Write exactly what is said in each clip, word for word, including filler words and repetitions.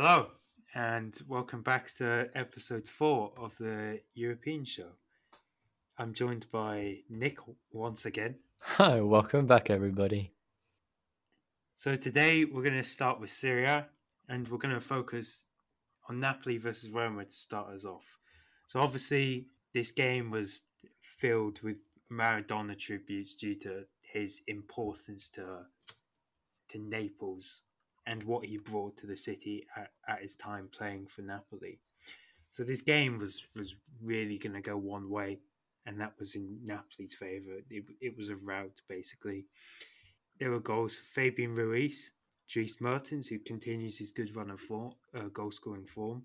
Hello, and welcome back to episode four of the European show. I'm joined by Nick once again. Hi, welcome back, everybody. So today we're going to start with Serie A, and we're going to focus on Napoli versus Roma to start us off. So obviously this game was filled with Maradona tributes due to his importance to to Naples and what he brought to the city at, at his time playing for Napoli. So this game was, was really going to go one way, and that was in Napoli's favour. It, it was a rout, basically. There were goals for Fabian Ruiz, Dries Mertens, who continues his good run of form, uh, goal-scoring form,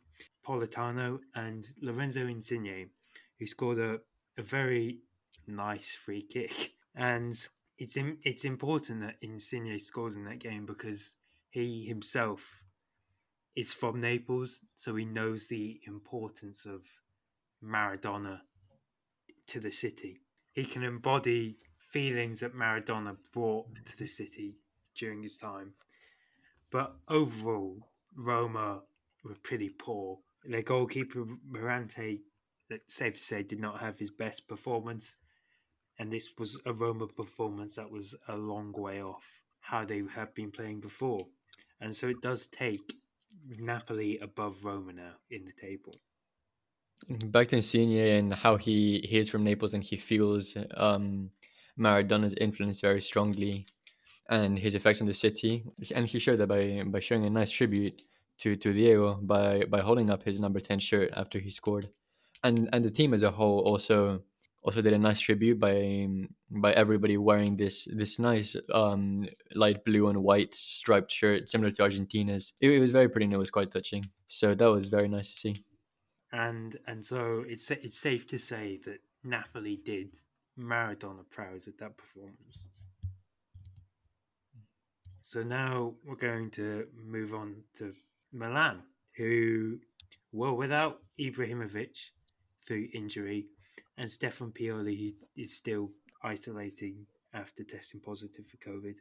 Politano, and Lorenzo Insigne, who scored a, a very nice free kick. And it's in, it's important that Insigne scored in that game because he himself is from Naples, so he knows the importance of Maradona to the city. He can embody feelings that Maradona brought to the city during his time. But overall, Roma were pretty poor. Their goalkeeper, Morante, safe to say, did not have his best performance. And this was a Roma performance that was a long way off how they had been playing before. And so it does take Napoli above Roma now in the table. Back to Insigne and how he hears from Naples and he feels um, Maradona's influence very strongly and his effects on the city. And he showed that by by showing a nice tribute to, to Diego by, by holding up his number ten shirt after he scored. And and the team as a whole also also did a nice tribute by by everybody wearing this this nice um, light blue and white striped shirt, similar to Argentina's. It, it was very pretty and it was quite touching. So that was very nice to see. And and so it's it's safe to say that Napoli did Maradona proud at that performance. So now we're going to move on to Milan, who were without Ibrahimović through injury, and Stefan Pioli is still isolating after testing positive for COVID.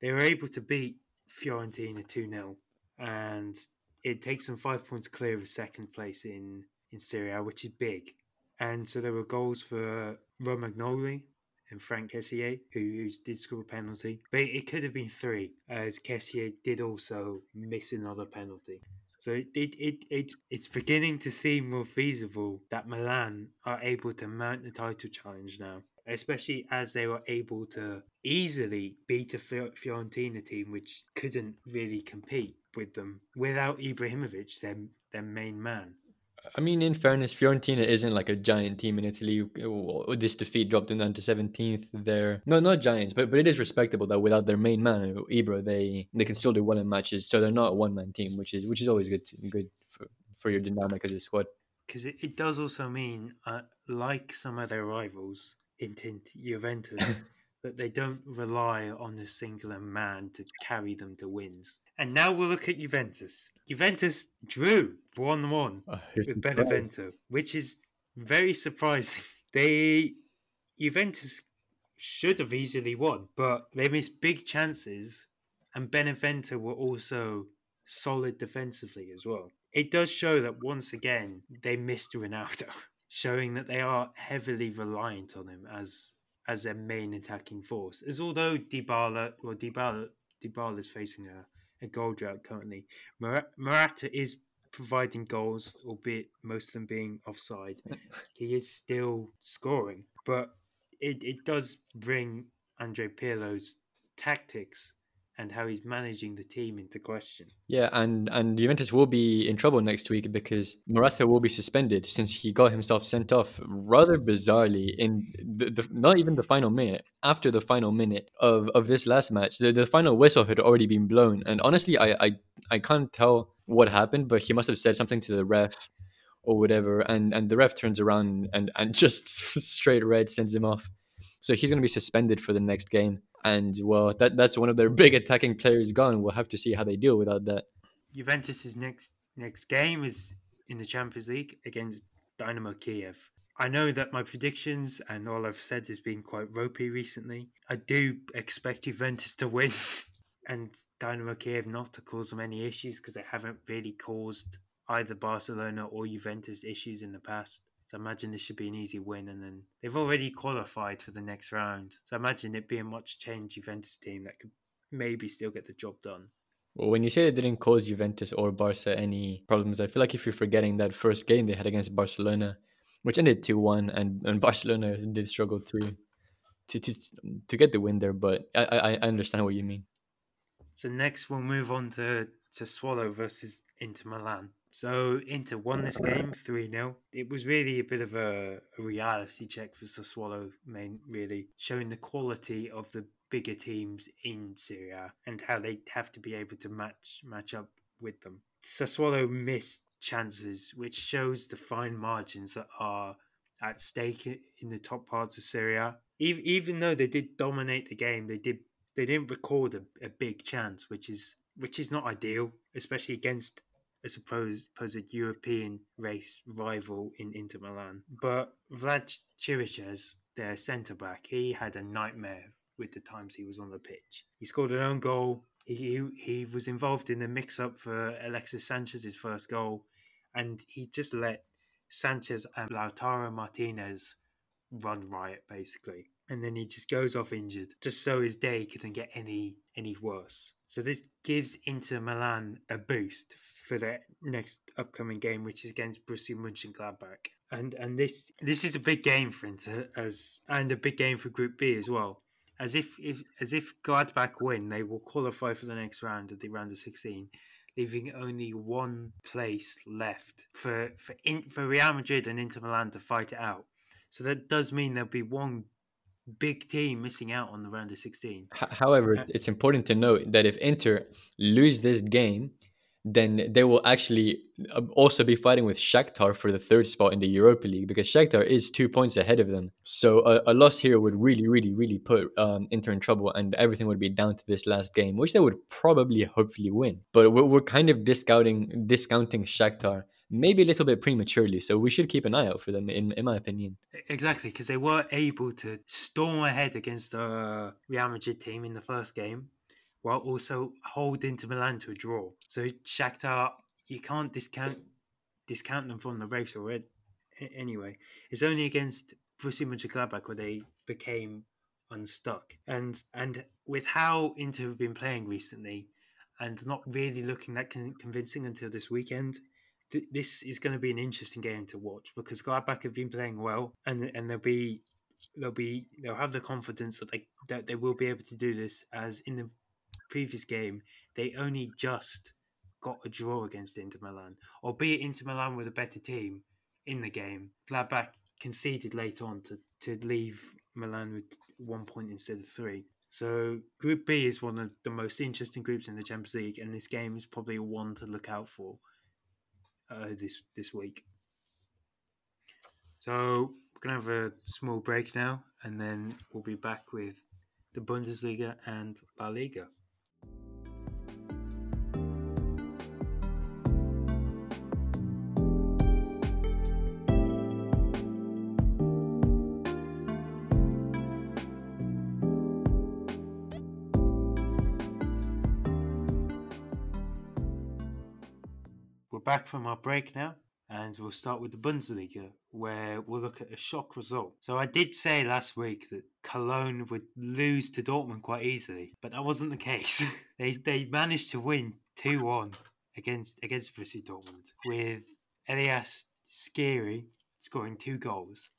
They were able to beat Fiorentina two nil, and it takes them five points clear of second place in, in Serie A, which is big. And so there were goals for Romagnoli and Frank Kessier, who, who did score a penalty. But it could have been three, as Kessier did also miss another penalty. So it, it, it, it it's beginning to seem more feasible that Milan are able to mount the title challenge now, especially as they were able to easily beat a Fiorentina team which couldn't really compete with them without Ibrahimović, their, their main man. I mean, in fairness, Fiorentina isn't like a giant team in Italy. This defeat dropped them down to seventeenth. They're no, not giants, but, but it is respectable that without their main man, Ibra, they, they can still do well in matches. So they're not a one-man team, which is which is always good to, good for, for your dynamic as a squad. Because it, it does also mean, uh, like some of their rivals, hint, hint, Juventus, that they don't rely on a singular man to carry them to wins. And now we'll look at Juventus. Juventus drew one one oh, with Benevento, prize. which is very surprising. They Juventus should have easily won, but they missed big chances, and Benevento were also solid defensively as well. It does show that once again they missed Ronaldo, showing that they are heavily reliant on him as as their main attacking force. As although Dybala, well, Dybala, Dybala is facing a A goal drought currently. Mor- Morata is providing goals, albeit most of them being offside. He is still scoring, but it, it does bring Andre Pirlo's tactics and how he's managing the team into question. Yeah, and, and Juventus will be in trouble next week because Morata will be suspended since he got himself sent off rather bizarrely in the, the not even the final minute, after the final minute of, of this last match. The, the final whistle had already been blown. And honestly, I, I, I can't tell what happened, but he must have said something to the ref or whatever. And, and the ref turns around and, and just straight red sends him off. So he's going to be suspended for the next game. And, well, that that's one of their big attacking players gone. We'll have to see how they deal without that. Juventus' next next game is in the Champions League against Dynamo Kiev. I know that my predictions and all I've said has been quite ropey recently. I do expect Juventus to win and Dynamo Kiev not to cause them any issues, because they haven't really caused either Barcelona or Juventus issues in the past. So I imagine this should be an easy win, and then they've already qualified for the next round. So I imagine it being a much-changed Juventus team that could maybe still get the job done. Well, when you say they didn't cause Juventus or Barca any problems, I feel like if you're forgetting that first game they had against Barcelona, which ended two one, and, and Barcelona did struggle to, to to to get the win there, but I, I, I understand what you mean. So next we'll move on to, to Swallow versus Inter Milan. So Inter won this game three nil. It was really a bit of a, a reality check for Sassuolo, main, really, showing the quality of the bigger teams in Serie A and how they have to be able to match match up with them. Sassuolo missed chances, which shows the fine margins that are at stake in the top parts of Serie A. Even, even though they did dominate the game, they did they didn't record a, a big chance, which is which is not ideal, especially against a supposed, supposed European race rival in Inter Milan. But Vlad Chiriches, their centre-back, he had a nightmare with the times he was on the pitch. He scored an own goal. He, he, he was involved in the mix-up for Alexis Sanchez's first goal, and he just let Sanchez and Lautaro Martinez run riot, basically. And then he just goes off injured, just so his day couldn't get any any worse. So this gives Inter Milan a boost for their next upcoming game, which is against Borussia Mönchengladbach. And and this this is a big game for Inter, as and a big game for Group B as well. As if, if as if Gladbach win, they will qualify for the next round of the round of sixteen, leaving only one place left for for, in, for Real Madrid and Inter Milan to fight it out. So that does mean there'll be one big team missing out on the round of sixteen. However, it's important to note that if Inter lose this game, then they will actually also be fighting with Shakhtar for the third spot in the Europa League, because Shakhtar is two points ahead of them. So a, a loss here would really, really, really put um, Inter in trouble, and everything would be down to this last game, which they would probably, hopefully win. But we're, we're kind of discounting, discounting Shakhtar, maybe a little bit prematurely, so we should keep an eye out for them, in, in my opinion. Exactly, because they were able to storm ahead against the Real Madrid team in the first game, while also holding Inter Milan to a draw. So Shakhtar, you can't discount discount them from the race already. Anyway, it's only against Borussia Mönchengladbach where they became unstuck. And and with how Inter have been playing recently, and not really looking that con- convincing until this weekend, this is going to be an interesting game to watch, because Gladbach have been playing well, and and they'll be they'll be they'll have the confidence that they that they will be able to do this, as in the previous game they only just got a draw against Inter Milan, albeit Inter Milan were the better team in the game. Gladbach conceded late on to to leave Milan with one point instead of three. So Group B is one of the most interesting groups in the Champions League, and this game is probably one to look out for Uh, this this week. So we're going to have a small break now, and then we'll be back with the Bundesliga and La Liga. Back from our break now, and we'll start with the Bundesliga, where we'll look at a shock result. So I did say last week that Cologne would lose to Dortmund quite easily, but that wasn't the case. they they managed to win two one against against Borussia Dortmund, with Elias Skiri scoring two goals.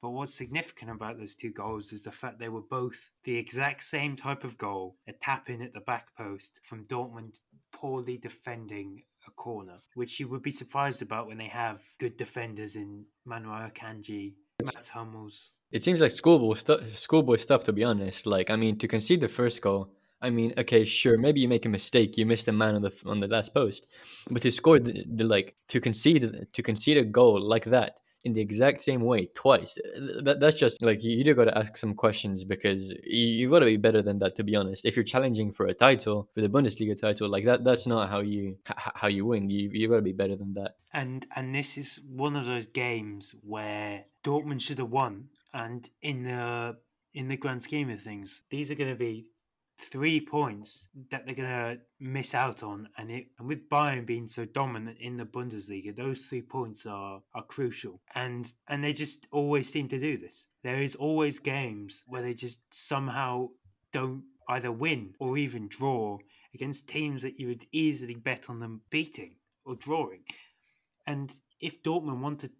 But what's significant about those two goals is the fact they were both the exact same type of goal, a tap-in at the back post from Dortmund poorly defending a corner, which you would be surprised about when they have good defenders in Manuel Akanji, Mats Hummels. It seems like schoolboy stu- schoolboy stuff, to be honest. Like, I mean, to concede the first goal, I mean, okay, sure, maybe you make a mistake, you missed a man on the on the last post, but to score the, the like to concede to concede a goal like that in the exact same way twice, that that's just like, you, you do got to ask some questions, because you, you got to be better than that, to be honest. If you're challenging for a title, for the Bundesliga title, like that, that's not how you how you win. You you got to be better than that. And and this is one of those games where Dortmund should have won. And in the in the grand scheme of things, these are going to be three points that they're going to miss out on. And it, and with Bayern being so dominant in the Bundesliga, those three points are, are crucial. And and they just always seem to do this. There is always games where they just somehow don't either win or even draw against teams that you would easily bet on them beating or drawing. And if Dortmund want to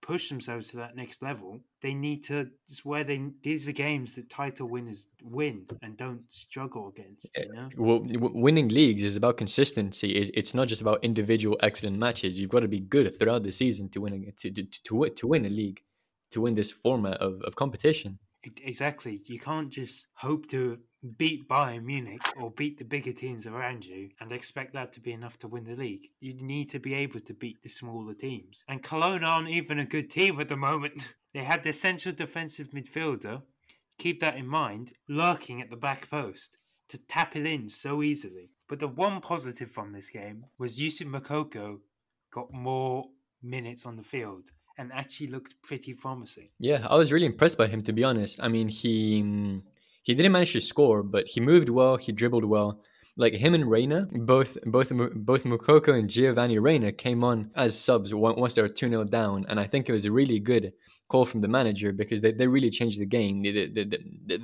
push themselves to that next level, they need to, it's where they, these are games that title winners win and don't struggle against, you know? Well, winning leagues is about consistency. It's not just about individual excellent matches. You've got to be good throughout the season to win, to, to, to, to win a league, to win this format of, of competition. Exactly. You can't just hope to beat Bayern Munich or beat the bigger teams around you and expect that to be enough to win the league. You need to be able to beat the smaller teams. And Cologne aren't even a good team at the moment. They had their central defensive midfielder, keep that in mind, lurking at the back post to tap it in so easily. But the one positive from this game was Yusuf Moukoko got more minutes on the field and actually looked pretty promising. Yeah, I was really impressed by him, to be honest. I mean, he he didn't manage to score, but he moved well, he dribbled well. Like him and Reyna, both both both Moukoko and Giovanni Reyna came on as subs once they were two nil down, and I think it was a really good call from the manager because they, they really changed the game. They, they, they,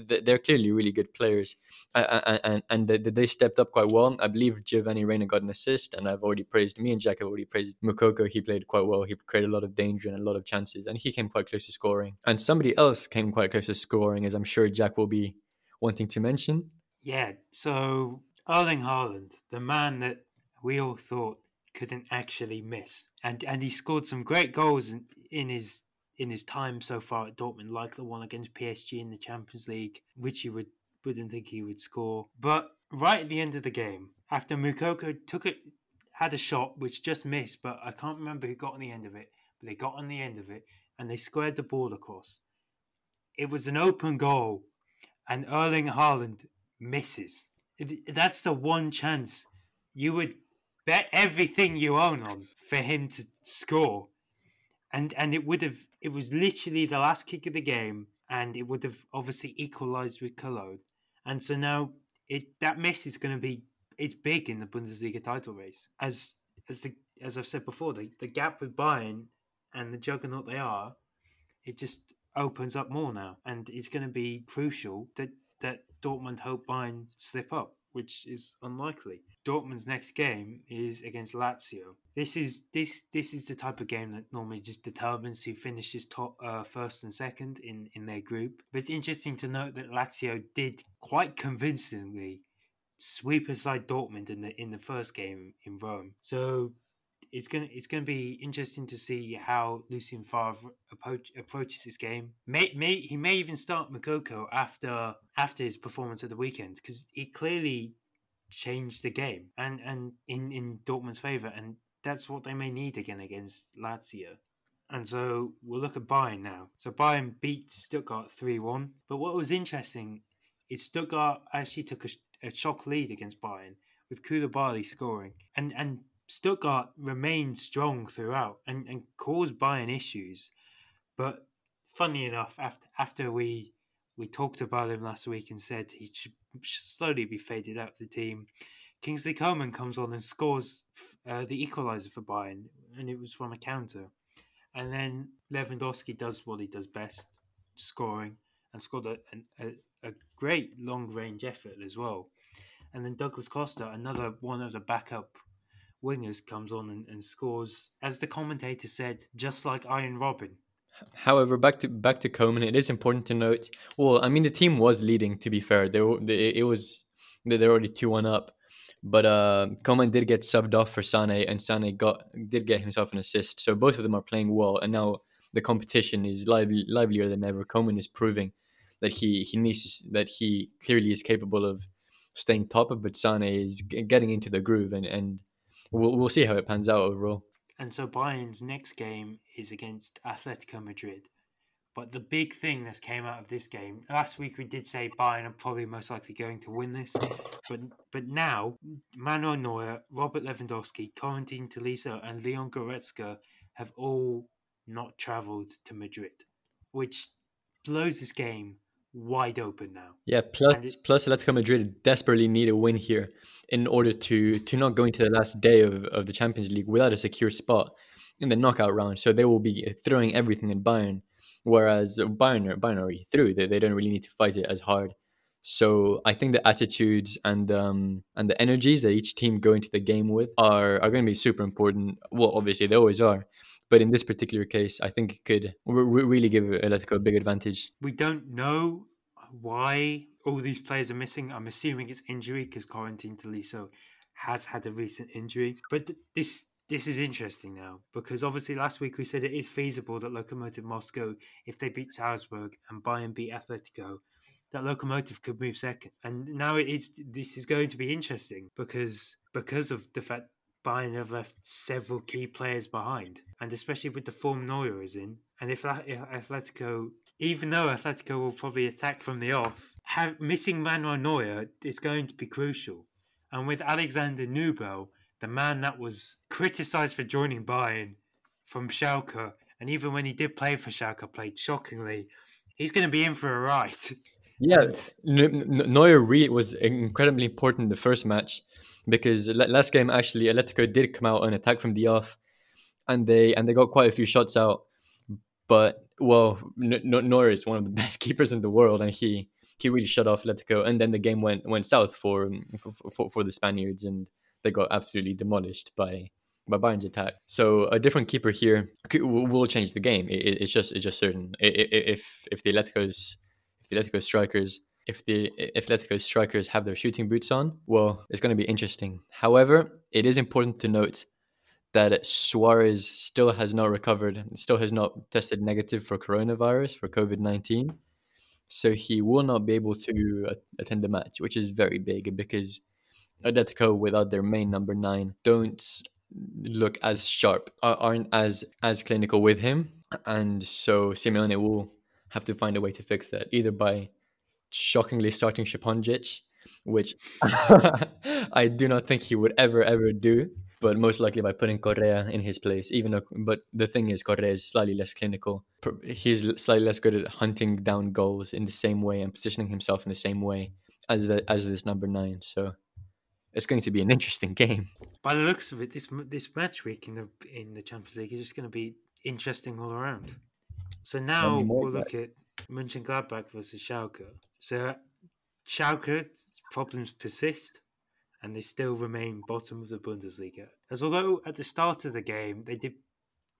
they, they're clearly really good players, and, and, and they, they stepped up quite well. I believe Giovanni Reyna got an assist, and I've already praised, me and Jack have already praised Moukoko. He played quite well. He created a lot of danger and a lot of chances, and he came quite close to scoring. And somebody else came quite close to scoring, as I'm sure Jack will be wanting to mention. Yeah, so Erling Haaland, the man that we all thought couldn't actually miss. And and he scored some great goals in, in his in his time so far at Dortmund, like the one against P S G in the Champions League, which you would, wouldn't think he would score. But right at the end of the game, after Moukoko took it, had a shot which just missed, but I can't remember who got on the end of it, but they got on the end of it and they squared the ball across. It was an open goal and Erling Haaland misses. That's the one chance you would bet everything you own on for him to score. And and it would have, it was literally the last kick of the game, and it would have obviously equalised with Cologne. And so now it that miss is going to be, it's big in the Bundesliga title race. As as the, as I've said before, the, the gap with Bayern and the juggernaut they are, it just opens up more now. And it's going to be crucial that, that Dortmund hope Bayern slip up, which is unlikely. Dortmund's next game is against Lazio. This is this this is the type of game that normally just determines who finishes top uh, first and second in, in their group. But it's interesting to note that Lazio did quite convincingly sweep aside Dortmund in the in the first game in Rome. So it's gonna it's gonna be interesting to see how Lucien Favre approach, approaches this game. May, may he may even start Moukoko after after his performance at the weekend, because he clearly changed the game and, and in, in Dortmund's favour, and that's what they may need again against Lazio. And so we'll look at Bayern now. So Bayern beat Stuttgart three one. But what was interesting is Stuttgart actually took a, a shock lead against Bayern with Koulibaly scoring, and and. Stuttgart remained strong throughout and, and caused Bayern issues. But funnily enough, after after we we talked about him last week and said he should slowly be faded out of the team, Kingsley Coman comes on and scores uh, the equaliser for Bayern, and it was from a counter. And then Lewandowski does what he does best, scoring, and scored a, a, a great long-range effort as well. And then Douglas Costa, another one of the backup wingers, comes on and, and scores, as the commentator said, just like Iron Robin. However, back to back to Coman, it is important to note, well, I mean, the team was leading, to be fair. They were, they, it was, they're already two one up, but uh, Coman did get subbed off for Sane, and Sane got did get himself an assist, so both of them are playing well, and now the competition is lively, livelier than ever. Coman is proving that he, he needs to, that he clearly is capable of staying top of, but Sane is g- getting into the groove, and, and We'll we'll see how it pans out overall. And so Bayern's next game is against Atletico Madrid. But the big thing that's came out of this game, last week we did say Bayern are probably most likely going to win this. But but now, Manuel Neuer, Robert Lewandowski, Corentin Tolisso and Leon Goretzka have all not travelled to Madrid, which blows this game wide open now. Yeah, plus, it, plus Atletico Madrid desperately need a win here in order to to not go into the last day of, of the Champions League without a secure spot in the knockout round. So they will be throwing everything at Bayern, whereas Bayern are, Bayern are already through. They, they don't really need to fight it as hard. So I think the attitudes and um, and the energies that each team go into the game with are, are going to be super important. Well, obviously, they always are. But in this particular case, I think it could re- really give Atletico a big advantage. We don't know why all these players are missing. I'm assuming it's injury because Corentin Tolisso has had a recent injury. But th- this this is interesting now because obviously last week we said it is feasible that Lokomotiv Moscow, if they beat Salzburg and Bayern beat Atletico, that Lokomotiv could move second. And now it is. This is going to be interesting because because of the fact Bayern have left several key players behind, and especially with the form Neuer is in. And if Atletico, even though Atletico will probably attack from the off, have, missing Manuel Neuer is going to be crucial. And with Alexander Nübel, the man that was criticised for joining Bayern from Schalke, and even when he did play for Schalke, played shockingly, he's going to be in for a ride. Yeah, Neuer really was incredibly important in the first match because last game actually Atletico did come out and attack from the off, and they and they got quite a few shots out. But well, Neuer is one of the best keepers in the world, and he, he really shut off Atletico. And then the game went went south for for, for the Spaniards, and they got absolutely demolished by. by Bayern's attack. So a different keeper here will change the game. It, it, it's just it's just certain. It, it, if if the Atletico's if the Atletico strikers if the if Atletico strikers have their shooting boots on, well, it's going to be interesting. However, it is important to note that Suarez still has not recovered, still has not tested negative for coronavirus for covid nineteen. So he will not be able to attend the match, which is very big because Atletico without their main number nine don't look as sharp, aren't as as clinical with him, and so Simeone will have to find a way to fix that, either by shockingly starting Šimundžić, which I do not think he would ever ever do, but most likely by putting Correa in his place. Even though, but the thing is, Correa is slightly less clinical. He's slightly less good at hunting down goals in the same way and positioning himself in the same way as the as this number nine. So. It's going to be an interesting game. By the looks of it, this this match week in the in the Champions League is just going to be interesting all around. So now we'll look at Mönchengladbach versus Schalke. So Schalke's problems persist, and they still remain bottom of the Bundesliga. As although at the start of the game they did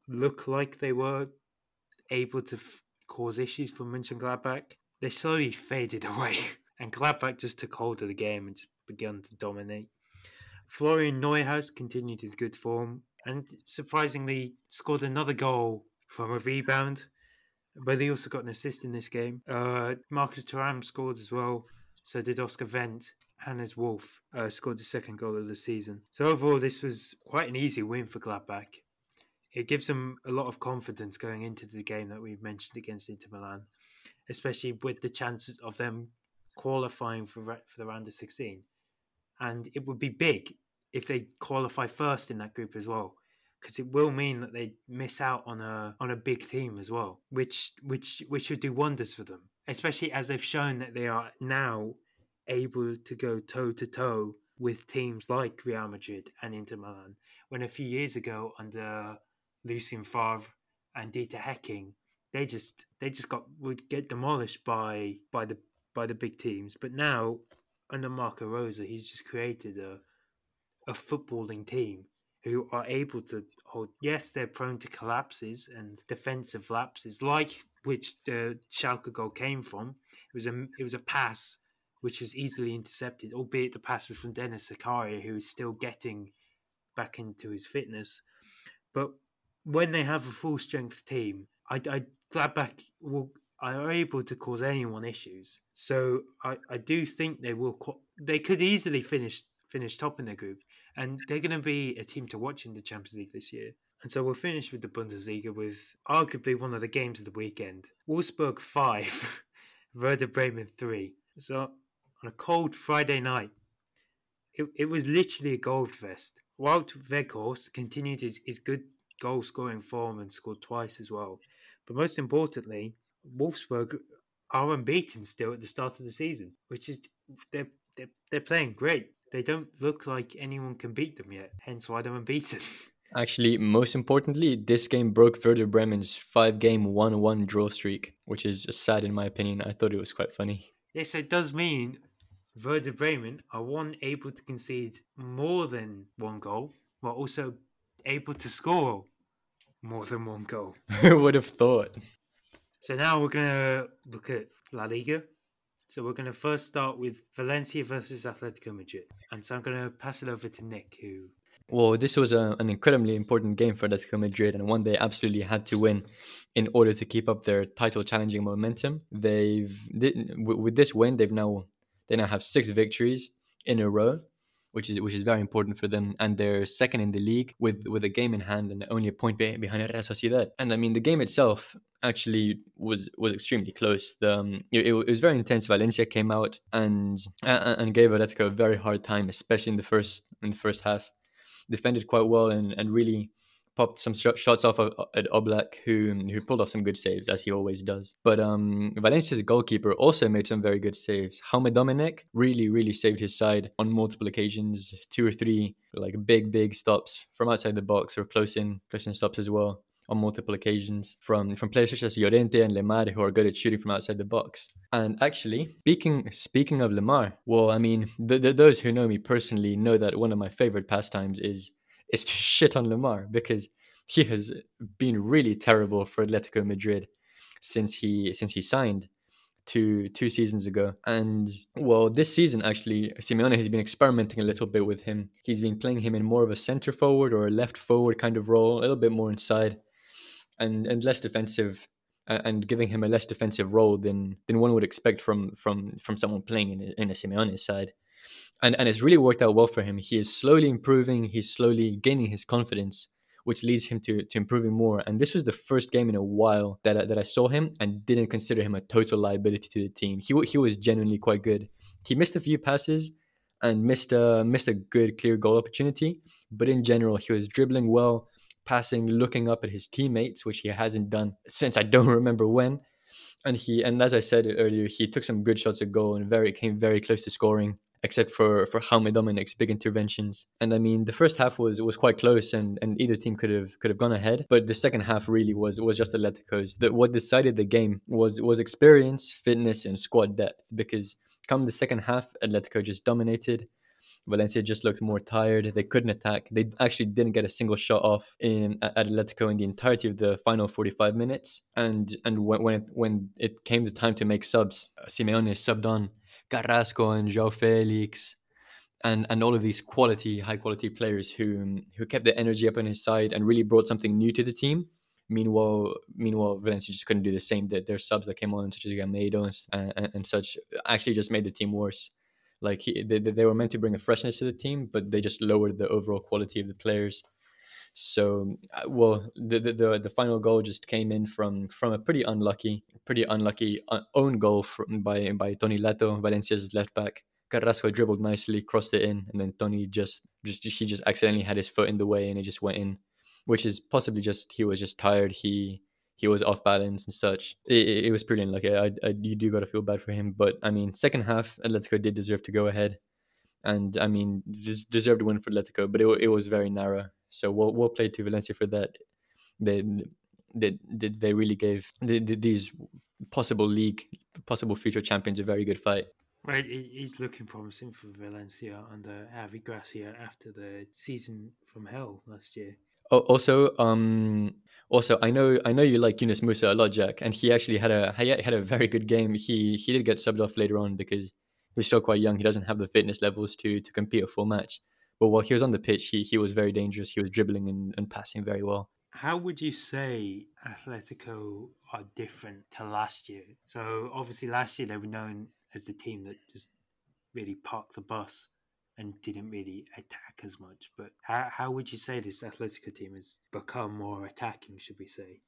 look like they were able to f- cause issues for Mönchengladbach, they slowly faded away, and Gladbach just took hold of the game and just begun to dominate. Florian Neuhaus continued his good form and surprisingly scored another goal from a rebound, but he also got an assist in this game. Uh, Marcus Thuram scored as well, so did Oscar Wendt. Hannes Wolf uh, scored the second goal of the season. So overall, this was quite an easy win for Gladbach. It gives them a lot of confidence going into the game that we've mentioned against Inter Milan, especially with the chances of them qualifying for for the round of sixteen. And it would be big if they qualify first in that group as well, because it will mean that they miss out on a on a big team as well, which which which would do wonders for them, especially as they've shown that they are now able to go toe-to-toe with teams like Real Madrid and Inter Milan, when a few years ago under Lucien Favre and Dieter Hecking, they just they just got would get demolished by by the by the big teams. But now under Marco Rosa, he's just created a a footballing team who are able to hold. Yes, they're prone to collapses and defensive lapses, like which the Schalke goal came from. It was a it was a pass which was easily intercepted, albeit the pass was from Dennis Zakaria, who is still getting back into his fitness. But when they have a full strength team, I, I Gladbach will. Are able to cause anyone issues. So I, I do think they will. Co- they could easily finish finish top in their group, and they're going to be a team to watch in the Champions League this year. And so we'll finish with the Bundesliga with arguably one of the games of the weekend: Wolfsburg five, Werder Bremen three. So on a cold Friday night, it it was literally a gold fest. Wout Weghorst continued his, his good goal scoring form and scored twice as well. But most importantly, Wolfsburg are unbeaten still at the start of the season, which is they're they're, they're playing great. They don't look like anyone can beat them yet, hence why they're unbeaten. Actually, most importantly, this game broke Werder Bremen's five-game one one draw streak, which is sad in my opinion. I thought it was quite funny. Yes, it does mean Werder Bremen are, one, able to concede more than one goal, but also able to score more than one goal. Who would have thought? So now we're going to look at La Liga. So we're going to first start with Valencia versus Atletico Madrid. And so I'm going to pass it over to Nick, who... Well, this was a, an incredibly important game for Atletico Madrid and one they absolutely had to win in order to keep up their title-challenging momentum. They've they, with this win, they've now they now have six victories in a row, which is which is very important for them. And they're second in the league with, with a game in hand and only a point behind Real Sociedad. And I mean, the game itself actually was was extremely close. The um, it, it was very intense. Valencia came out and and gave Atletico a very hard time, especially in the first in the first half. Defended quite well and, and really popped some sh- shots off of, at Oblak, who who pulled off some good saves, as he always does. But um, Valencia's goalkeeper also made some very good saves. Jaume Domenech really, really saved his side on multiple occasions. Two or three like big, big stops from outside the box or close in, close in stops as well on multiple occasions from, from players such as Llorente and Lemar, who are good at shooting from outside the box. And actually, speaking speaking of Lemar, well, I mean, th- th- those who know me personally know that one of my favorite pastimes is is to shit on Lemar, because he has been really terrible for Atletico Madrid since he since he signed two two seasons ago. And well, this season actually, Simeone has been experimenting a little bit with him. He's been playing him in more of a center forward or a left forward kind of role, a little bit more inside and and less defensive. And giving him a less defensive role than than one would expect from from, from someone playing in a, in a Simeone side, and and it's really worked out well for him. He is slowly improving. He's slowly gaining his confidence, which leads him to to improving more. And this was the first game in a while that I, that I saw him and didn't consider him a total liability to the team. He he was genuinely quite good. He missed a few passes and missed a missed a good clear goal opportunity, but in general he was dribbling well, passing, looking up at his teammates, which he hasn't done since I don't remember when. And he, and as I said earlier, he took some good shots at goal and very came very close to scoring, except for for Jaume Domenech's big interventions. And I mean, the first half was was quite close, and, and either team could have could have gone ahead. But the second half really was was just Atletico's. That what decided the game was was experience, fitness, and squad depth. Because come the second half, Atletico just dominated. Valencia just looked more tired. They couldn't attack. They actually didn't get a single shot off in at Atletico in the entirety of the final forty-five minutes. And and when when it, when it came the time to make subs, Simeone subbed on Carrasco and João Felix, and and all of these quality, high quality players who who kept the energy up on his side and really brought something new to the team. Meanwhile, meanwhile, Valencia just couldn't do the same. That their subs that came on, such as Gamedos and, and, and such, actually just made the team worse. Like he, they, they were meant to bring a freshness to the team, but they just lowered the overall quality of the players. So, well, the the the final goal just came in from, from a pretty unlucky, pretty unlucky own goal from, by by Toni Lato, Valencia's left back. Carrasco dribbled nicely, crossed it in, and then Toni just just he just accidentally had his foot in the way, and it just went in, which is possibly just he was just tired. He. He was off balance and such. It, it, it was pretty unlucky. I, I, you do got to feel bad for him. But, I mean, second half, Atletico did deserve to go ahead. And, I mean, this deserved a win for Atletico, but it it was very narrow. So, well, well played to Valencia for that. They they, they really gave they, they, these possible league, possible future champions a very good fight. Right, it's looking promising for Valencia under Javi Gracia after the season from hell last year. Oh, also, um... Also, I know I know you like Yunus Musa a lot, Jack, and he actually had a he had a very good game. He he did get subbed off later on because he's still quite young. He doesn't have the fitness levels to to compete a full match. But while he was on the pitch, he, he was very dangerous. He was dribbling and, and passing very well. How would you say Atletico are different to last year? So obviously last year they were known as the team that just really parked the bus and didn't really attack as much. But how how would you say this Atletico team has become more attacking, should we say?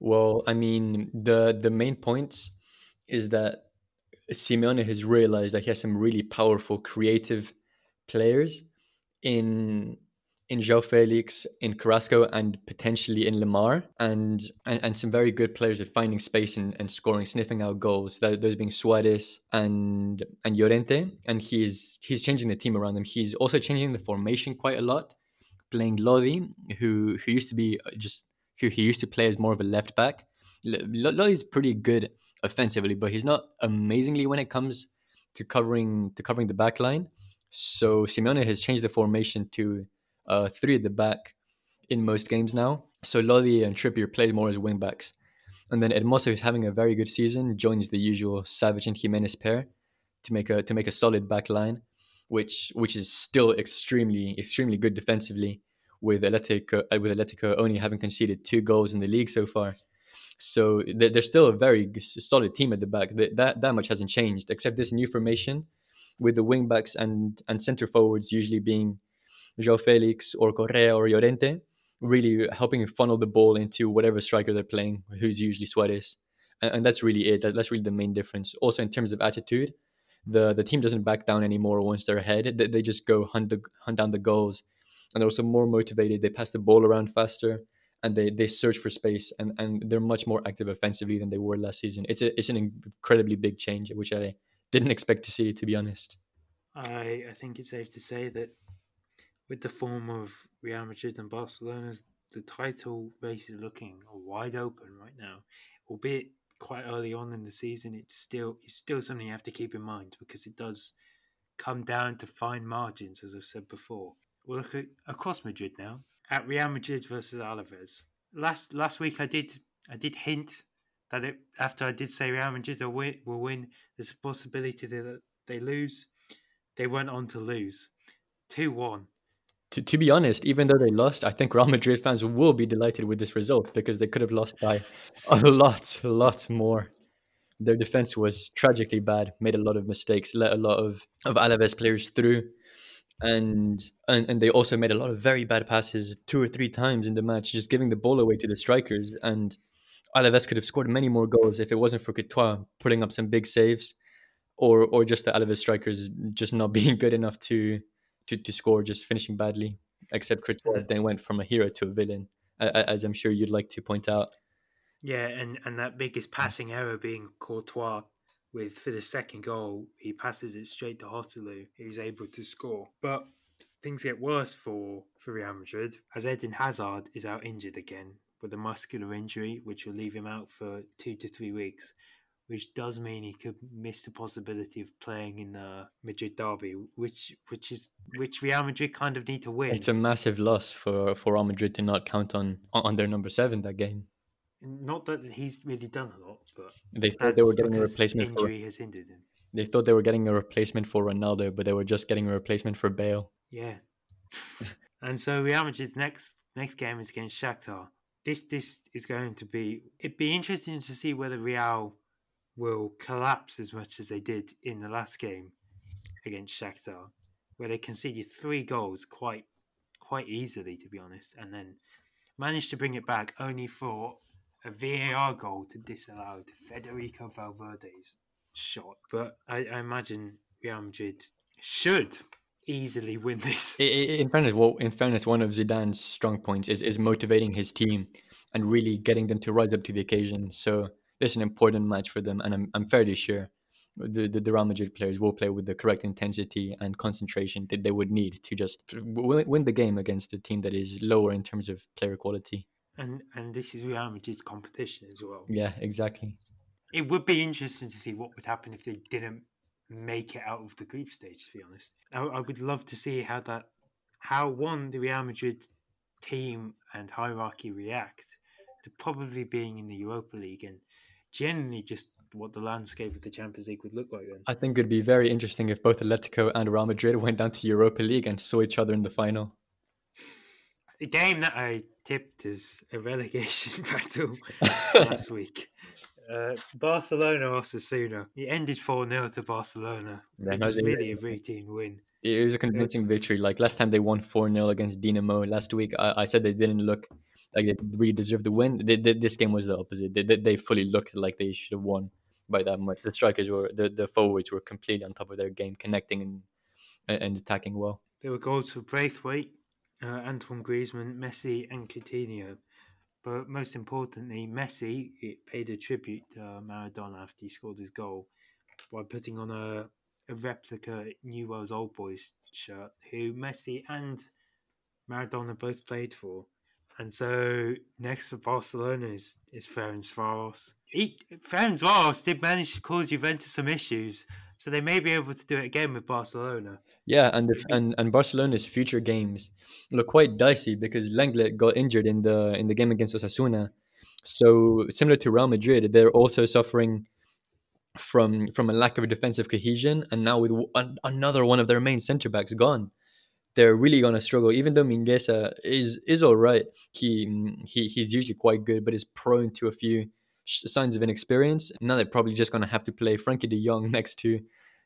Well, I mean, the, the main point is that Simeone has realized that he has some really powerful, creative players in in João Felix, in Carrasco, and potentially in Lemar, and, and and some very good players at finding space and, and scoring, sniffing out goals. Those being Suarez and and Llorente, and he's he's changing the team around him. He's also changing the formation quite a lot, playing Lodi, who who used to be just who he used to play as more of a left back. Lodi's pretty good offensively, but he's not amazingly when it comes to covering to covering the back line. So Simeone has changed the formation to uh, three at the back in most games now. So Lodi and Trippier play more as wing backs, and then Hermoso, who's having a very good season, joins the usual Savage and Jimenez pair to make a to make a solid back line, which which is still extremely extremely good defensively. With Atletico with Atletico only having conceded two goals in the league so far, so they're still a very solid team at the back. That that, that much hasn't changed, except this new formation, with the wing backs and, and centre forwards usually being João Felix or Correa or Llorente, really helping funnel the ball into whatever striker they're playing, who's usually Suarez. And, and that's really it. That, that's really the main difference. Also, in terms of attitude, the, the team doesn't back down anymore once they're ahead. They, they just go hunt, the, hunt down the goals. And they're also more motivated. They pass the ball around faster, and they, they search for space. And, and they're much more active offensively than they were last season. It's a, it's an incredibly big change, which I... didn't expect to see, to be honest. I, I think it's safe to say that with the form of Real Madrid and Barcelona, the title race is looking wide open right now. Albeit quite early on in the season, it's still it's still something you have to keep in mind, because it does come down to fine margins, as I've said before. We'll look at, across Madrid now at Real Madrid versus Alaves. Last last week, I did I did hint. That it, after I did say Real Madrid will win, will win, there's a possibility that they lose. They went on to lose two one. To, to be honest, even though they lost, I think Real Madrid fans will be delighted with this result, because they could have lost by a lot, lot more. Their defense was tragically bad, made a lot of mistakes, let a lot of, of Alaves players through. And, and and they also made a lot of very bad passes two or three times in the match, just giving the ball away to the strikers. And Alaves could have scored many more goals if it wasn't for Courtois putting up some big saves, or or just the Alaves strikers just not being good enough to to, to score, just finishing badly. Except Courtois then went from a hero to a villain, as I'm sure you'd like to point out. Yeah, and, and that biggest passing error being Courtois, with for the second goal, he passes it straight to Hotelu, who's able to score. But things get worse for, for Real Madrid, as Eden Hazard is out injured again with a muscular injury, which will leave him out for two to three weeks, which does mean he could miss the possibility of playing in the Madrid derby, which which is which Real Madrid kind of need to win. It's a massive loss for, for Real Madrid to not count on on their number seven that game. Not that he's really done a lot, but they thought they were getting a replacement. Injury for, has hindered him. They thought they were getting a replacement for Ronaldo, but they were just getting a replacement for Bale. Yeah, and so Real Madrid's next next game is against Shakhtar. This this is going to be... It'd be interesting to see whether Real will collapse as much as they did in the last game against Shakhtar, where they conceded three goals quite quite easily, to be honest, and then managed to bring it back only for a V A R goal to disallow Federico Valverde's shot. But I, I imagine Real Madrid should easily win this. In fairness, well, in fairness, one of Zidane's strong points is, is motivating his team and really getting them to rise up to the occasion. So this is an important match for them, and I'm I'm fairly sure the, the, the Real Madrid players will play with the correct intensity and concentration that they would need to just w- win the game against a team that is lower in terms of player quality. And and this is Real Madrid's competition as well. Yeah, exactly. It would be interesting to see what would happen if they didn't make it out of the group stage, to be honest. I, I would love to see how that, how one, the Real Madrid team and hierarchy react to probably being in the Europa League, and generally just what the landscape of the Champions League would look like then. I think it'd be very interesting if both Atletico and Real Madrid went down to Europa League and saw each other in the final. A game that I tipped as a relegation battle last week. Uh, Barcelona Osasuna. It ended four nil to Barcelona. Yeah, it was really a routine win. It was a convincing yeah. victory. Like last time they won four nil against Dinamo. Last week I, I said they didn't look like they really deserved the win. They, they, this game was the opposite. They, they, they fully looked like they should have won by that much. The strikers were, the, the forwards were completely on top of their game, connecting and, and attacking well. There were goals for Braithwaite uh, Antoine Griezmann, Messi and Coutinho. But most importantly, Messi it paid a tribute to Maradona after he scored his goal by putting on a, a replica New Wales Old Boys shirt, who Messi and Maradona both played for. And so next for Barcelona is, is Ferencváros. He, Ferencváros did manage to cause Juventus some issues, so they may be able to do it again with Barcelona. Yeah, and if, and, and Barcelona's future games look quite dicey because Lenglet got injured in the in the game against Osasuna. So similar to Real Madrid, they're also suffering from from a lack of defensive cohesion, and now with an, another one of their main centre backs gone, they're really gonna struggle. Even though Mingueza is is all right, he he he's usually quite good, but is prone to a few signs of inexperience. Now they're probably just gonna have to play Frankie De Jong next to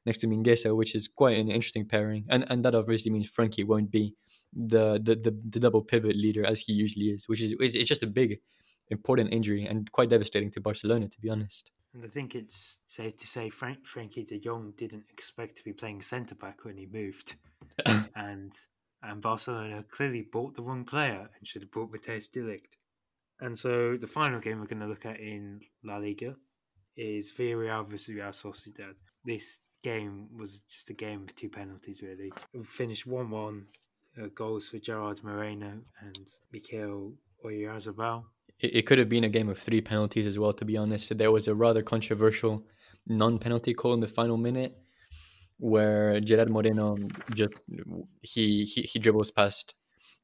next to Mingueza, which is quite an interesting pairing. And and that obviously means Frankie won't be the the the, the double pivot leader as he usually is, which is it's just a big, important injury and quite devastating to Barcelona, to be honest. And I think it's safe to say Frank, Frankie de Jong didn't expect to be playing centre-back when he moved. and and Barcelona clearly bought the wrong player and should have bought Matthijs de Ligt. And so the final game we're going to look at in La Liga is Villarreal versus Real Sociedad. This game was just a game of two penalties, really. We finished one one, uh, goals for Gerard Moreno and Mikel Oyarzabal. It could have been a game of three penalties as well, to be honest. There was a rather controversial non-penalty call in the final minute where Gerard Moreno just he he, he dribbles past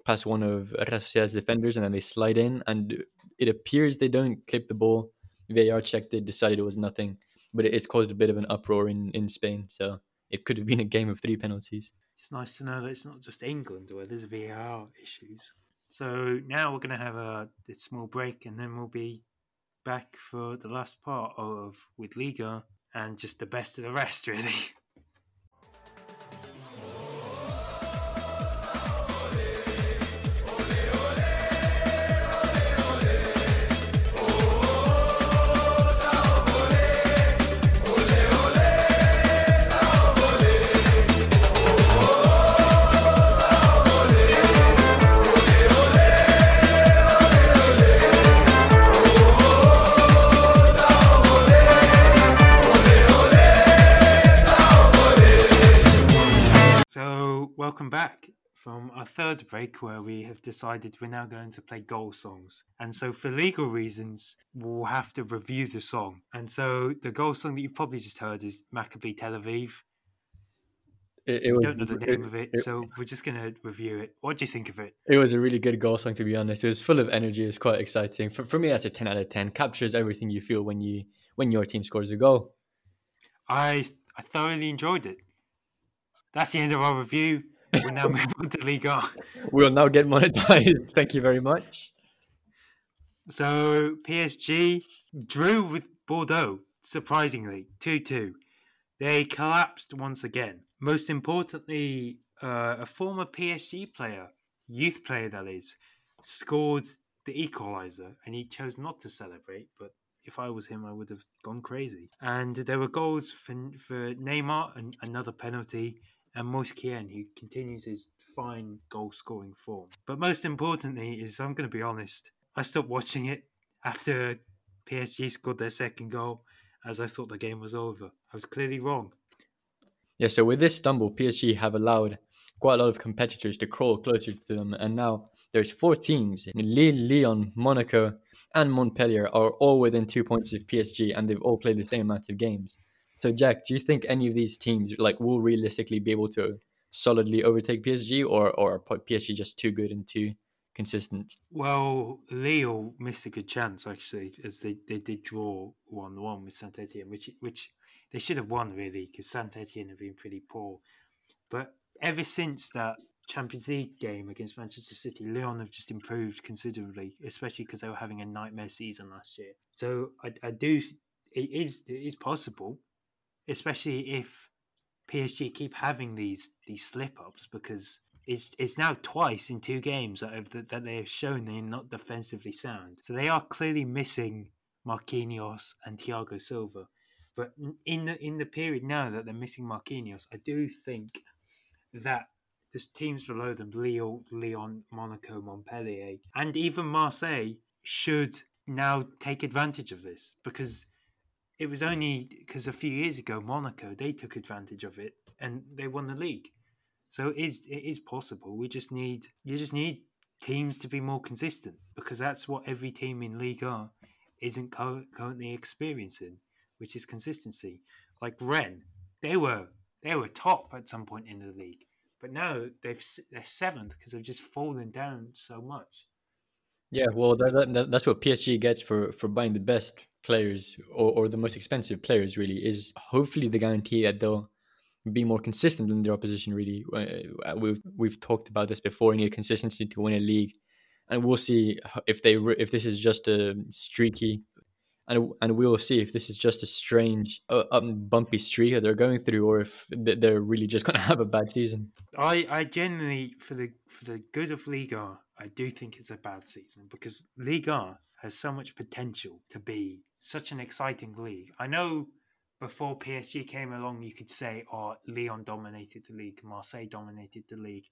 past one of Real Sociedad's defenders and then they slide in, and it appears they don't clip the ball. V A R checked it, decided it was nothing, but it's caused a bit of an uproar in, in Spain, so it could have been a game of three penalties. It's nice to know that it's not just England where there's V A R issues. So now we're going to have a, a small break and then we'll be back for the last part of With Liga and just the best of the rest, really. Welcome back from our third break, where we have decided we're now going to play goal songs. And so for legal reasons, we'll have to review the song. And so the goal song that you've probably just heard is Maccabi Tel Aviv. It, it was, we don't know the name it, of it, it, so we're just going to review it. What do you think of it? It was a really good goal song, to be honest. It was full of energy. It was quite exciting. For, for me, that's a ten out of ten. Captures everything you feel when you when your team scores a goal. I I thoroughly enjoyed it. That's the end of our review. We'll now move on to Liga. We'll now get monetized. Thank you very much. So P S G drew with Bordeaux, surprisingly, two two. They collapsed once again. Most importantly, uh, a former P S G player, youth player that is, scored the equaliser, and he chose not to celebrate, but if I was him, I would have gone crazy. And there were goals for, for Neymar, and another penalty, and Moise Kean, who continues his fine goal-scoring form. But most importantly is, I'm going to be honest, I stopped watching it after P S G scored their second goal, as I thought the game was over. I was clearly wrong. Yeah, so with this stumble, P S G have allowed quite a lot of competitors to crawl closer to them, and now there's four teams. Lille, Lyon, Monaco, and Montpellier are all within two points of P S G, and they've all played the same amount of games. So, Jack, do you think any of these teams like will realistically be able to solidly overtake P S G, or, or are P S G just too good and too consistent? Well, Lille missed a good chance, actually, as they, they did draw one one with Saint-Etienne, which, which they should have won, really, because Saint-Etienne have been pretty poor. But ever since that Champions League game against Manchester City, Lyon have just improved considerably, especially because they were having a nightmare season last year. So I, I do, it is it is possible, especially if P S G keep having these these slip ups, because it's it's now twice in two games that that they have shown they're not defensively sound. So they are clearly missing Marquinhos and Thiago Silva, but in the in the period now that they're missing Marquinhos, I do think that There's teams below them, Lille, Lyon, Monaco, Montpellier, and even Marseille should now take advantage of this, because it was only because a few years ago, Monaco, they took advantage of it and they won the league. So it is, it is possible. We just need, you just need teams to be more consistent, because that's what every team in Ligue one isn't currently experiencing, which is consistency. Like Rennes, they were they were top at some point in the league, but now they've they're seventh because they've just fallen down so much. Yeah, well, that, that, that's what P S G gets for, for buying the best players, or, or the most expensive players. Really, is hopefully the guarantee that they'll be more consistent than their opposition. Really, we've we've talked about this before. You need consistency to win a league, and we'll see if they if this is just a streaky, and and we'll see if this is just a strange, uh, um, bumpy streak that they're going through, or if they're really just going to have a bad season. I, I generally, for the for the good of Ligue one, I do think it's a bad season, because Ligue one has so much potential to be such an exciting league. I know. Before P S G came along, you could say, oh, Lyon dominated the league, Marseille dominated the league.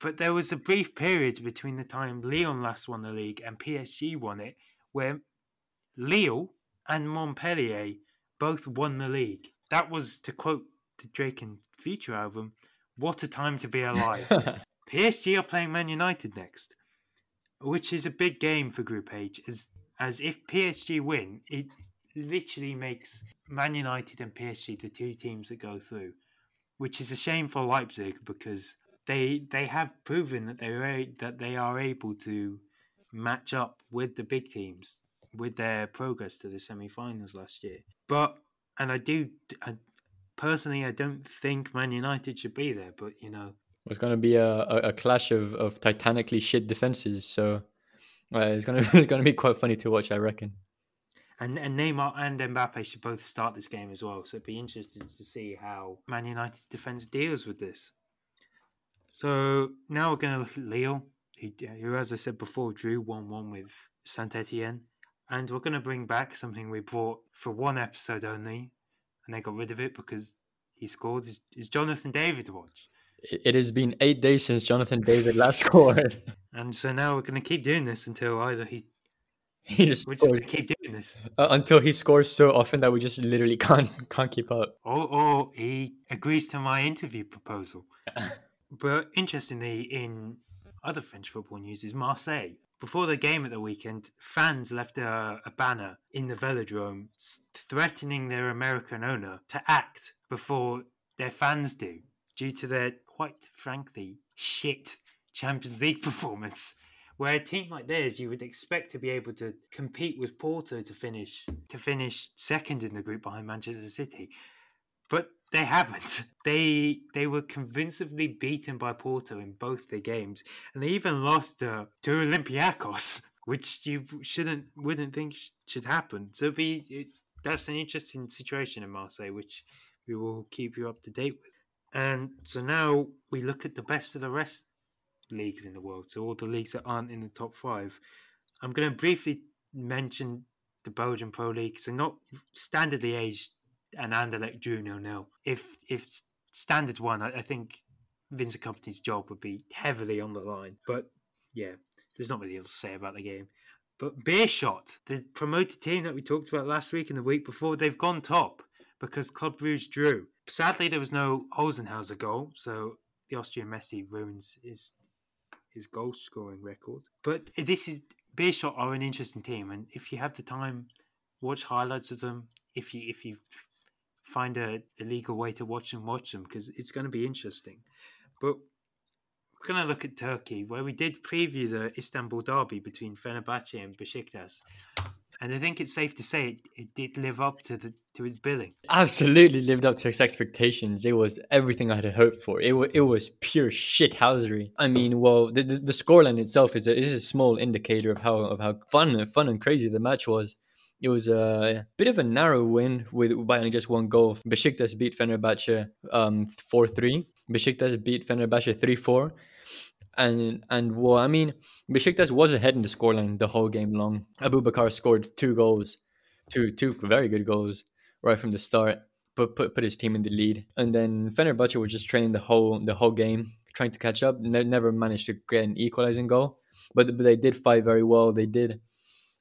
But there was a brief period between the time Lyon last won the league and P S G won it, where Lille and Montpellier both won the league. That was, to quote the Drake and Future album, what a time to be alive. P S G are playing Man United next, which is a big game for Group H, as, as if P S G win, it literally makes Man United and P S G the two teams that go through, which is a shame for Leipzig, because they they have proven that they are, that they are able to match up with the big teams with their progress to the semi-finals last year. But and I do I, personally I don't think Man United should be there, but you know it's going to be a, a, a clash of, of titanically shit defenses, so uh, it's going to it's going to be quite funny to watch, I reckon. And, and Neymar and Mbappe should both start this game as well. So it'd be interesting to see how Man United's defence deals with this. So now we're going to look at Lille, who, who, as I said before, drew one one with Saint-Etienne. And we're going to bring back something we brought for one episode only, and they got rid of it because he scored, is, is Jonathan David to watch. It has been eight days since Jonathan David last scored. And so now we're going to keep doing this until either he... He just we just scores. Keep doing this uh, until he scores so often that we just literally can't can't keep up. Oh, oh he agrees to my interview proposal. But interestingly, in other French football news, is Marseille. Before the game at the weekend, fans left a, a banner in the Velodrome threatening their American owner to act before their fans do, due to their quite frankly shit Champions League performance. Where a team like theirs, you would expect to be able to compete with Porto to finish to finish second in the group behind Manchester City, but they haven't. They they were convincingly beaten by Porto in both their games, and they even lost uh, to Olympiacos, which you shouldn't wouldn't think sh- should happen. So it'd be it, that's an interesting situation in Marseille, which we will keep you up to date with. And so now we look at the best of the rest. Leagues in the world, so all the leagues that aren't in the top five. I'm going to briefly mention the Belgian Pro League. So not Standard Liège and Anderlecht drew nil nil. If if Standard won, I, I think Vincent Kompany's job would be heavily on the line. But yeah, there's not really else to say about the game. But Beerschot, the promoted team that we talked about last week and the week before, they've gone top because Club Brugge drew. Sadly, there was no Holzenhauser goal, so the Austrian Messi ruins his his goal-scoring record. But this is... Beerschot are an interesting team, and if you have the time, watch highlights of them. If you if you find a, a legal way to watch them, watch them, because it's going to be interesting. But we're going to look at Turkey, where we did preview the Istanbul derby between Fenerbahce and Besiktas. And I think it's safe to say it, it did live up to the to its billing. Absolutely lived up to its expectations. It was everything I had hoped for. It was, it was pure shithousery. I mean, well, the the, the scoreline itself is a, is a small indicator of how of how fun and fun and crazy the match was. It was a bit of a narrow win with by only just one goal. Besiktas beat Fenerbahce um four three. Besiktas beat Fenerbahce three four. And, and well, I mean, Besiktas was ahead in the scoreline the whole game long. Abubakar scored two goals, two two very good goals right from the start, but put, put his team in the lead. And then Fenerbahce were just trailing the whole the whole game, trying to catch up. They never managed to get an equalizing goal, but, but they did fight very well. They did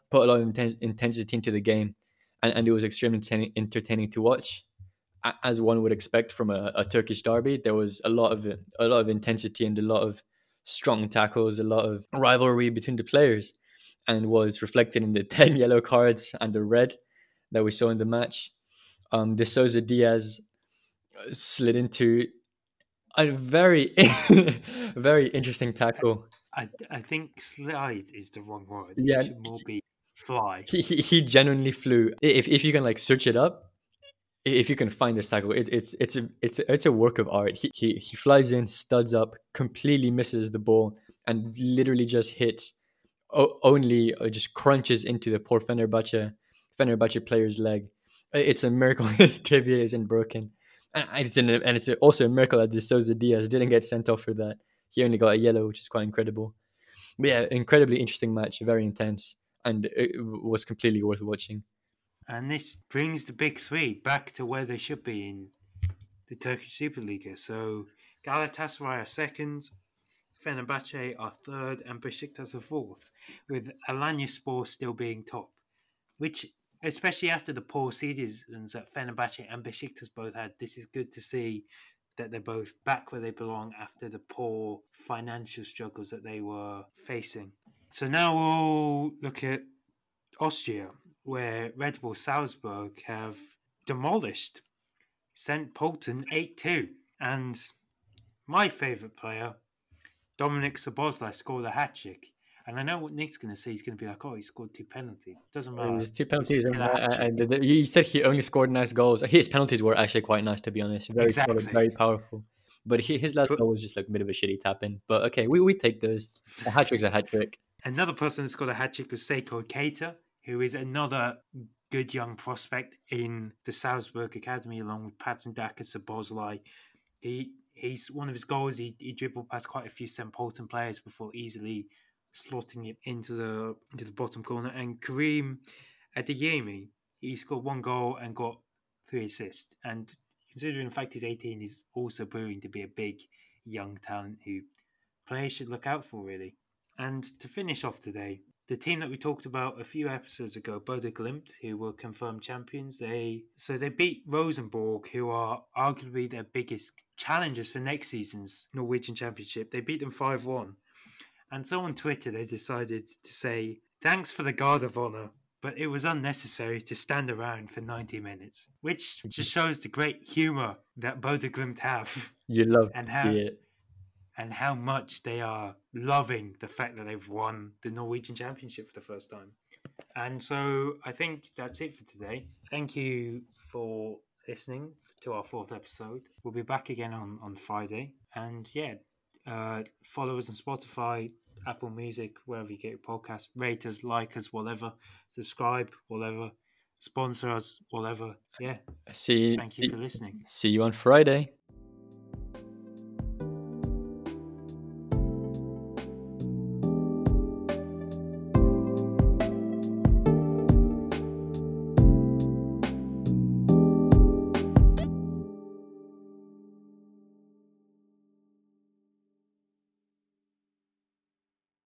put a lot of intens- intensity into the game, and, and it was extremely ten- entertaining to watch. As one would expect from a, a Turkish derby, there was a lot of a lot of intensity and a lot of strong tackles, a lot of rivalry between the players, and was reflected in the ten yellow cards and the red that we saw in the match. Um, De Souza Diaz slid into a very, very interesting tackle. I, I think slide is the wrong word. Yeah, it should more be fly. He, he he genuinely flew. If if you can like search it up. If you can find this tackle, it, it's it's a, it's a, it's a work of art. He, he he flies in, studs up, completely misses the ball, and literally just hits, o- only uh, just crunches into the poor Fenerbahce Fenerbahce player's leg. It's a miracle his tibia isn't broken, and it's an, and it's also a miracle that De Souza Diaz didn't get sent off for that. He only got a yellow, which is quite incredible. But yeah, incredibly interesting match, very intense, and it was completely worth watching. And this brings the big three back to where they should be in the Turkish Superliga. So Galatasaray are second, Fenerbahce are third, and Besiktas are fourth, with Alanyaspor still being top. Which, especially after the poor seasons that Fenerbahce and Besiktas both had, this is good to see that they're both back where they belong after the poor financial struggles that they were facing. So now we'll look at Austria, where Red Bull Salzburg have demolished Saint Pölten eight two. And my favourite player, Dominik Szoboszlai, scored a hat-trick. And I know what Nick's going to say. He's going to be like, oh, he scored two penalties. It doesn't matter. There's two penalties. And, and, and you said he only scored nice goals. His penalties were actually quite nice, to be honest. Very exactly. solid, very powerful. But he, his last but, goal was just like a bit of a shitty tap-in. But okay, we, we take those. A hat-trick's a hat-trick. Another person that scored a hat-trick was Seiko Keita, who is another good young prospect in the Salzburg Academy, along with Patson Daka, Szoboszlai. He He's one of his goals, he, he dribbled past quite a few Saint Pölten players before easily slotting it into the into the bottom corner. And Karim Adeyemi, he scored one goal and got three assists. And considering the fact he's eighteen, he's also proving to be a big young talent who players should look out for, really. And to finish off today, the team that we talked about a few episodes ago, Bodo Glimt, who were confirmed champions, they so they beat Rosenborg, who are arguably their biggest challengers for next season's Norwegian Championship. They beat them five one. And so on Twitter, they decided to say, thanks for the guard of honour, but it was unnecessary to stand around for ninety minutes, which just shows the great humour that Bodo Glimt have. You love and to how- see it. And how much they are loving the fact that they've won the Norwegian Championship for the first time. And so I think that's it for today. Thank you for listening to our fourth episode. We'll be back again on, on Friday. And yeah, uh, follow us on Spotify, Apple Music, wherever you get your podcasts. Rate us, like us, whatever. Subscribe, whatever. Sponsor us, whatever. Yeah. See. Thank you see, for listening. See you on Friday.